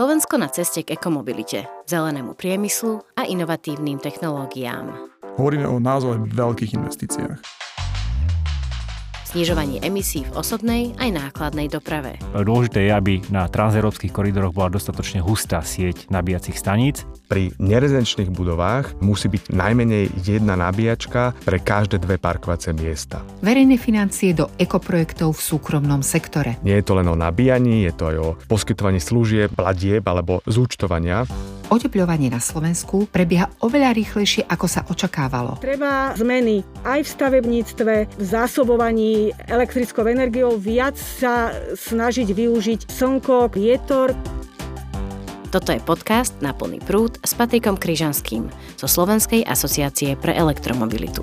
Slovensko na ceste k ekomobilite, zelenému priemyslu a inovatívnym technológiám. Hovoríme o naozaj veľkých investíciách. Znižovanie emisí v osobnej aj nákladnej doprave. Dôležité je, aby na transeurópskych koridoroch bola dostatočne hustá sieť nabíjacích staníc. Pri nerezidenčných budovách musí byť najmenej jedna nabíjačka pre každé dve parkovacie miesta. Verejné financie do ekoprojektov v súkromnom sektore. Nie je to len o nabíjaní, je to aj o poskytovaní služieb, platieb alebo zúčtovania. Otepľovanie na Slovensku prebieha oveľa rýchlejšie, ako sa očakávalo. Treba zmeny aj v stavebníctve, v zásobovaní elektrickou energiou, viac sa snažiť využiť slnko, vietor. Toto je podcast Na plný prúd s Patrikom Križanským zo Slovenskej asociácie pre elektromobilitu.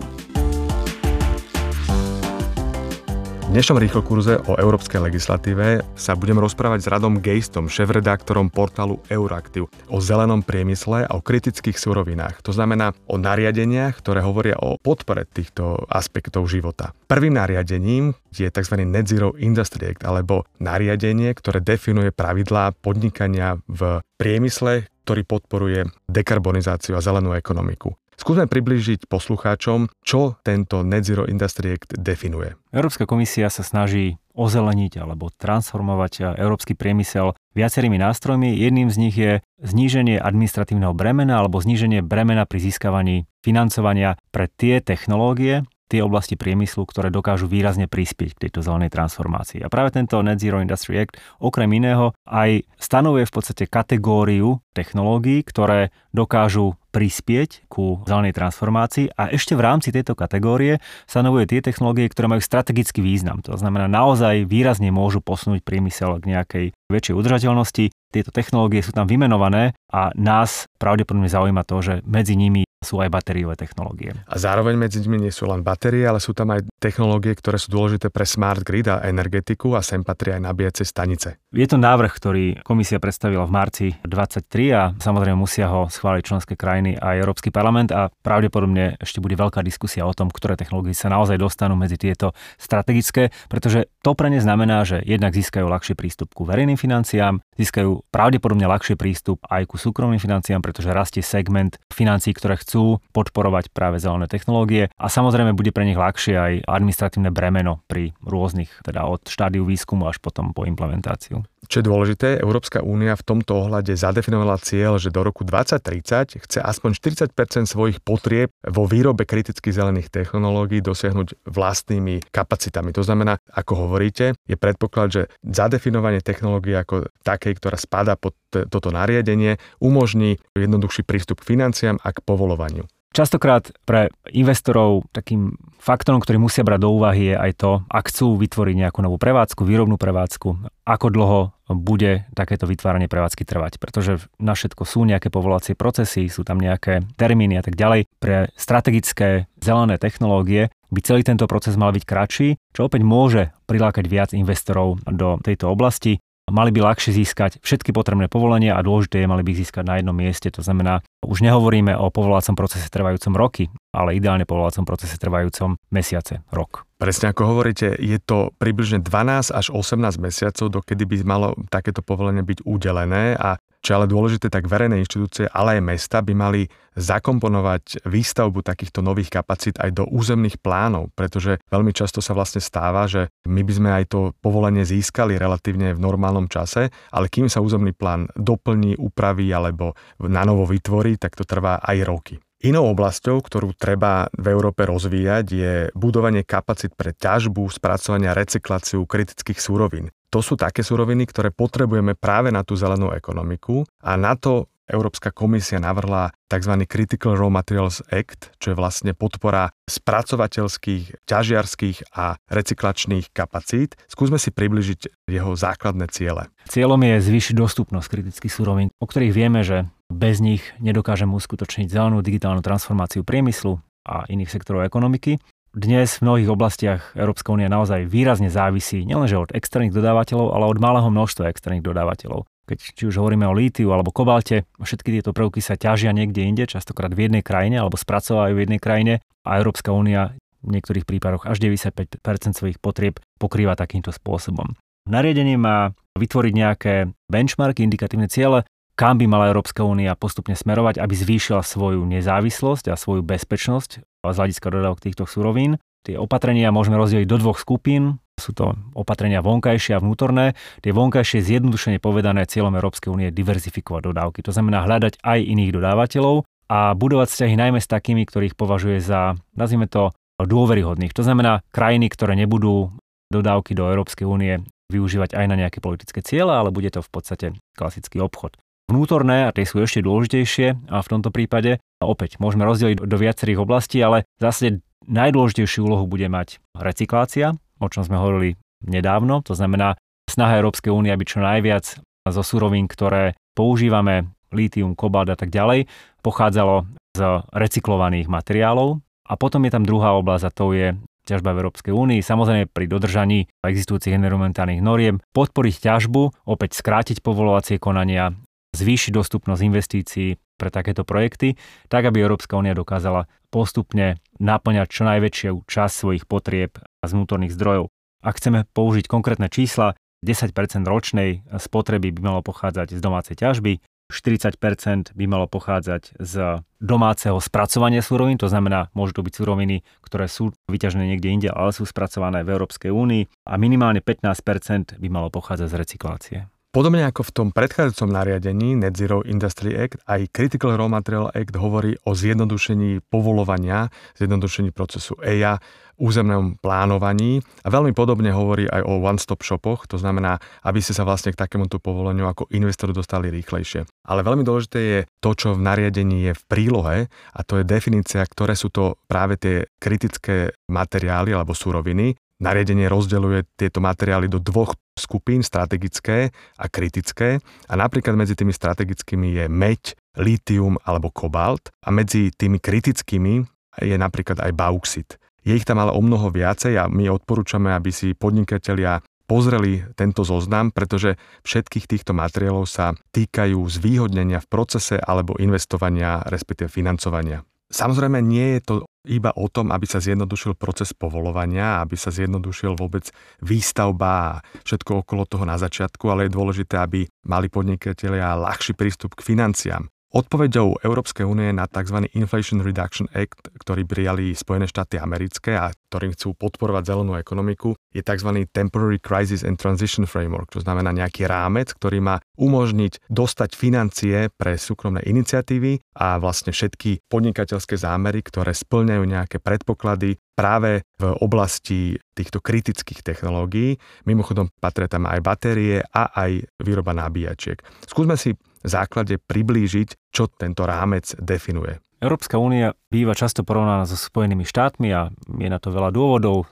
V dnešnom rýchlokurze o európskej legislatíve sa budem rozprávať s Radom Geistom, šéfredaktorom portálu Euractiv, o zelenom priemysle a o kritických surovinách. To znamená o nariadeniach, ktoré hovoria o podpore týchto aspektov života. Prvým nariadením je tzv. Net Zero Industry Act, alebo nariadenie, ktoré definuje pravidlá podnikania v priemysle, ktorý podporuje dekarbonizáciu a zelenú ekonomiku. Skúsme priblížiť poslucháčom, čo tento Net Zero Industry Act definuje. Európska komisia sa snaží ozeleniť alebo transformovať európsky priemysel viacerými nástrojmi. Jedným z nich je zníženie administratívneho bremena alebo zníženie bremena pri získavaní financovania pre tie technológie, tie oblasti priemyslu, ktoré dokážu výrazne prispieť k tejto zelenej transformácii. A práve tento Net Zero Industry Act okrem iného aj stanovuje v podstate kategóriu technológií, ktoré dokážu prispieť ku zelenej transformácii a ešte v rámci tejto kategórie stanovuje tie technológie, ktoré majú strategický význam. To znamená, naozaj výrazne môžu posunúť priemysel k nejakej väčšej udržateľnosti. Tieto technológie sú tam vymenované a nás pravdepodobne zaujíma to, že medzi nimi sú aj batériové technológie. A zároveň medzi nimi nie sú len batérie, ale sú tam aj technológie, ktoré sú dôležité pre smart grid a energetiku a sem patria aj nabíjacie stanice. Je to návrh, ktorý komisia predstavila v marci 2023 a samozrejme musia ho schváliť členské krajiny a Európsky parlament a pravdepodobne ešte bude veľká diskusia o tom, ktoré technológie sa naozaj dostanú medzi tieto strategické, pretože to pre ne znamená, že jednak získajú ľahší prístup ku verejným financiám, získajú pravdepodobne ľahší prístup aj ku súkromným financiám, pretože rastie segment financií, ktoré chcú podporovať práve zelené technológie a samozrejme bude pre nich ľahšie aj administratívne bremeno pri rôznych, teda od štádiu výskumu až potom po implementáciu. Čo je dôležité, Európska únia v tomto ohľade zadefinovala cieľ, že do roku 2030 chce aspoň 40% svojich potrieb vo výrobe kriticky zelených technológií dosiahnuť vlastnými kapacitami. To znamená, ako hovoríte, je predpoklad, že zadefinovanie technológie ako takej, ktorá spadá pod toto nariadenie, umožní jednoduchší prístup k financiám a k povolovaniu. Častokrát pre investorov takým faktorom, ktorý musia brať do úvahy, je aj to, ak chcú vytvoriť nejakú novú prevádzku, výrobnú prevádzku, ako dlho bude takéto vytváranie prevádzky trvať. Pretože na všetko sú nejaké povolacie procesy, sú tam nejaké termíny a tak ďalej. Pre strategické zelené technológie by celý tento proces mal byť kratší, čo opäť môže prilákať viac investorov do tejto oblasti. Mali by ľahšie získať všetky potrebné povolenia a dôležité je, mali by získať na jednom mieste. To znamená, už nehovoríme o povolovacom procese trvajúcom roky, ale ideálne povolovacom procese trvajúcom mesiace, rok. Presne ako hovoríte, je to približne 12 až 18 mesiacov, dokedy by malo takéto povolenie byť udelené a čo ale dôležité, tak verejné inštitúcie, ale aj mesta by mali zakomponovať výstavbu takýchto nových kapacít aj do územných plánov, pretože veľmi často sa vlastne stáva, že my by sme aj to povolenie získali relatívne v normálnom čase, ale kým sa územný plán doplní, upraví alebo nanovo vytvorí, tak to trvá aj roky. Inou oblasťou, ktorú treba v Európe rozvíjať, je budovanie kapacít pre ťažbu, spracovanie a recykláciu kritických surovín. To sú také suroviny, ktoré potrebujeme práve na tú zelenú ekonomiku a na to Európska komisia navrhla tzv. Critical Raw Materials Act, čo je vlastne podpora spracovateľských, ťažiarských a recyklačných kapacít. Skúsme si približiť jeho základné ciele. Cieľom je zvýšiť dostupnosť kritických surovín, o ktorých vieme, že bez nich nedokážeme uskutočniť zelenú digitálnu transformáciu priemyslu a iných sektorov ekonomiky. Dnes v mnohých oblastiach Európska únia naozaj výrazne závisí nielenže od externých dodávateľov, ale od malého množstva externých dodávateľov. Keď či už hovoríme o lítiu alebo kobalte, všetky tieto prvky sa ťažia niekde inde, častokrát v jednej krajine alebo spracovajú v jednej krajine a Európska únia v niektorých prípadoch až 95% svojich potrieb pokrýva takýmto spôsobom. Nariadenie má vytvoriť nejaké benchmarky, indikatívne ciele, kam by mala Európska únia postupne smerovať, aby zvýšila svoju nezávislosť a svoju bezpečnosť z hľadiska dodávok týchto surovín. Tie opatrenia môžeme rozdeliť do dvoch skupín. Sú to opatrenia vonkajšie a vnútorné. Tie vonkajšie, zjednodušene povedané, cieľom Európskej únie diverzifikovať dodávky. To znamená hľadať aj iných dodávateľov a budovať vzťahy najmä s takými, ktorých považuje za, nazvime to, dôveryhodných. To znamená krajiny, ktoré nebudú dodávky do Európskej únie využívať aj na nejaké politické ciele, ale bude to v podstate klasický obchod. Vnútorné, a tie sú ešte dôležitejšie, a v tomto prípade opäť môžeme rozdeliť do viacerých oblastí, ale zase najdôležitejšiu úlohu bude mať recyklácia, o čom sme hovorili nedávno, to znamená snaha Európskej únie, aby čo najviac zo surovín, ktoré používame, lítium, kobalt a tak ďalej, pochádzalo z recyklovaných materiálov. A potom je tam druhá oblasť, a to je ťažba v Európskej únii, samozrejme pri dodržaní existujúcich environmentálnych noriem, podporiť ťažbu, opäť skrátiť povolovacie konania, zvýšiť dostupnosť investícií pre takéto projekty, tak aby Európska únia dokázala postupne naplňať čo najväčšiu časť svojich potrieb z vnútorných zdrojov. Ak chceme použiť konkrétne čísla, 10% ročnej spotreby by malo pochádzať z domácej ťažby, 40% by malo pochádzať z domáceho spracovania surovín, to znamená, môžu to byť suroviny, ktoré sú vyťažené niekde inde, ale sú spracované v Európskej únii, a minimálne 15% by malo pochádzať z recyklácie. Podobne ako v tom predchádzajúcom nariadení Net Zero Industry Act, aj Critical Raw Materials Act hovorí o zjednodušení povoľovania, zjednodušení procesu EIA, územnom plánovaní, a veľmi podobne hovorí aj o one-stop shopoch, to znamená, aby ste sa vlastne k takémuto povoleniu ako investor dostali rýchlejšie. Ale veľmi dôležité je to, čo v nariadení je v prílohe, a to je definícia, ktoré sú to práve tie kritické materiály alebo suroviny. Nariadenie rozdeľuje tieto materiály do dvoch skupín, strategické a kritické. A napríklad medzi tými strategickými je meď, lítium alebo kobalt. A medzi tými kritickými je napríklad aj bauxit. Je ich tam ale o mnoho viacej a my odporúčame, aby si podnikatelia pozreli tento zoznam, pretože všetkých týchto materiálov sa týkajú zvýhodnenia v procese alebo investovania, respektíve financovania. Samozrejme, nie je to iba o tom, aby sa zjednodušil proces povoľovania, aby sa zjednodušil vôbec výstavba a všetko okolo toho na začiatku, ale je dôležité, aby mali podnikatelia ľahší prístup k financiám. Odpoveďou Európskej únie na tzv. Inflation Reduction Act, ktorý prijali Spojené štáty americké a ktorým chcú podporovať zelenú ekonomiku, je tzv. Temporary Crisis and Transition Framework, to znamená nejaký rámec, ktorý má umožniť dostať financie pre súkromné iniciatívy a vlastne všetky podnikateľské zámery, ktoré spĺňajú nejaké predpoklady práve v oblasti týchto kritických technológií. Mimochodom patria tam aj batérie a aj výroba nabíjačiek. Skúsme si v základe priblížiť, čo tento rámec definuje. Európska únia býva často porovnaná so Spojenými štátmi a je na to veľa dôvodov.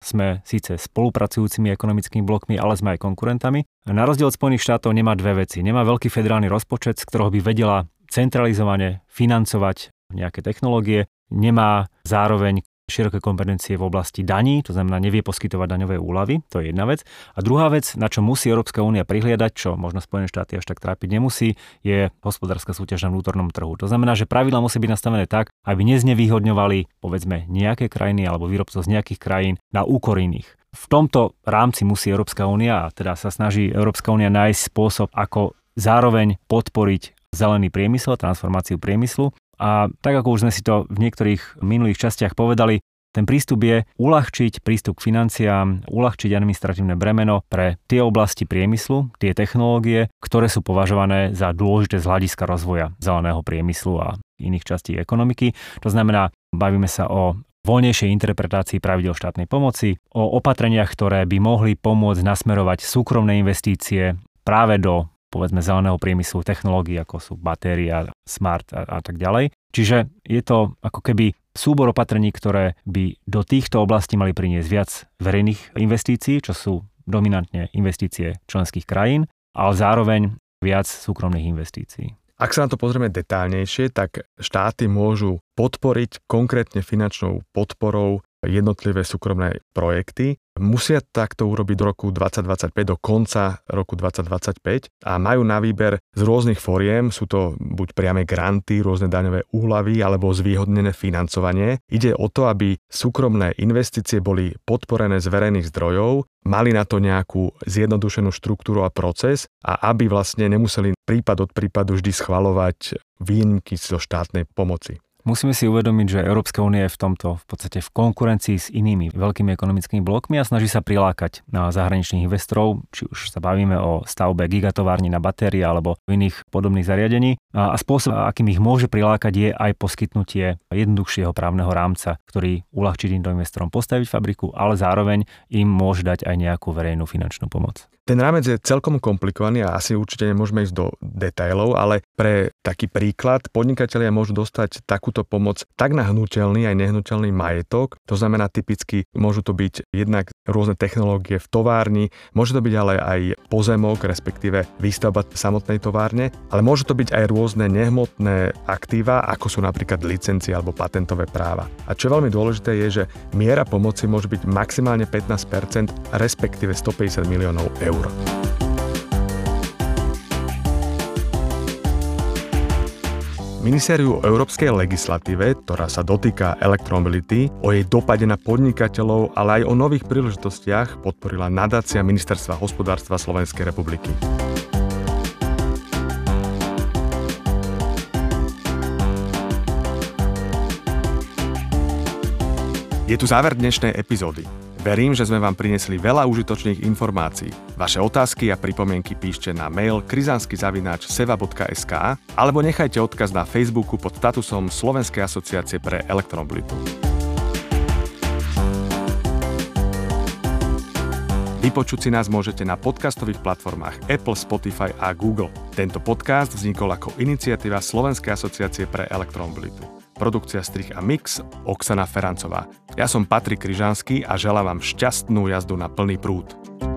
Sme síce spolupracujúcimi ekonomickými blokmi, ale sme aj konkurentami. Na rozdiel od Spojených štátov nemá dve veci. Nemá veľký federálny rozpočet, z ktorého by vedela centralizovane financovať nejaké technológie. Nemá zároveň široké kompetencie v oblasti daní, to znamená nevie poskytovať daňové úľavy, to je jedna vec. A druhá vec, na čo musí Európska únia prihliadať, čo možno Spojené štáty až tak trápiť nemusí, je hospodárska súťaž na vnútornom trhu. To znamená, že pravidlá musí byť nastavené tak, aby neznevýhodňovali, povedzme, nejaké krajiny alebo výrobcov z nejakých krajín na úkor iných. V tomto rámci musí Európska únia, a teda sa snaží Európska únia nájsť spôsob, ako zároveň podporiť zelený priemysel, transformáciu priemyslu. A tak ako už sme si to v niektorých minulých častiach povedali, ten prístup je uľahčiť prístup k financiám, uľahčiť administratívne bremeno pre tie oblasti priemyslu, tie technológie, ktoré sú považované za dôležité z hľadiska rozvoja zeleného priemyslu a iných častí ekonomiky. To znamená, bavíme sa o voľnejšej interpretácii pravidel štátnej pomoci, o opatreniach, ktoré by mohli pomôcť nasmerovať súkromné investície práve do, povedzme, zeleného priemyslu, technológií, ako sú batéria, smart a tak ďalej. Čiže je to ako keby súbor opatrení, ktoré by do týchto oblastí mali priniesť viac verejných investícií, čo sú dominantne investície členských krajín, ale zároveň viac súkromných investícií. Ak sa na to pozrieme detálnejšie, tak štáty môžu podporiť konkrétne finančnou podporou jednotlivé súkromné projekty. musia takto urobiť do roku 2025, do konca roku 2025 a majú na výber z rôznych foriem, sú to buď priame granty, rôzne daňové úľavy alebo zvýhodnené financovanie. Ide o to, aby súkromné investície boli podporené z verejných zdrojov, mali na to nejakú zjednodušenú štruktúru a proces a aby vlastne nemuseli prípad od prípadu vždy schvaľovať výnimky zo štátnej pomoci. Musíme si uvedomiť, že Európska únia je v tomto v podstate v konkurencii s inými veľkými ekonomickými blokmi a snaží sa prilákať na zahraničných investorov, či už sa bavíme o stavbe gigatovárni na batérie alebo iných podobných zariadení. A spôsob, akým ich môže prilákať, je aj poskytnutie jednoduchšieho právneho rámca, ktorý uľahčí týmto investorom postaviť fabriku, ale zároveň im môže dať aj nejakú verejnú finančnú pomoc. Ten rámec je celkom komplikovaný a asi určite nemôžeme ísť do detailov, ale pre taký príklad podnikatelia môžu dostať takúto pomoc tak na hnuteľný aj nehnuteľný majetok. To znamená typicky môžu to byť jednak rôzne technológie v továrni, môže to byť ale aj pozemok, respektíve výstavba samotnej továrne, ale môžu to byť aj rôzne nehmotné aktíva, ako sú napríklad licencie alebo patentové práva. A čo je veľmi dôležité je, že miera pomoci môže byť maximálne 15%, respektíve 150 miliónov eur. Ministeriu európskej legislatíve, ktorá sa dotýka elektromobility, o jej dopade na podnikateľov, ale aj o nových príležitostiach podporila nadácia Ministerstva hospodárstva Slovenskej republiky. Je tu záver dnešnej epizódy. Verím, že sme vám priniesli veľa užitočných informácií. Vaše otázky a pripomienky píšte na mail krizansky@seva.sk alebo nechajte odkaz na Facebooku pod statusom Slovenskej asociácie pre elektromobilitu. Vypočuť si nás môžete na podcastových platformách Apple, Spotify a Google. Tento podcast vznikol ako iniciatíva Slovenskej asociácie pre elektromobilitu. Produkcia Strich a Mix, Oxana Ferancová. Ja som Patrik Križanský a želám vám šťastnú jazdu na plný prúd.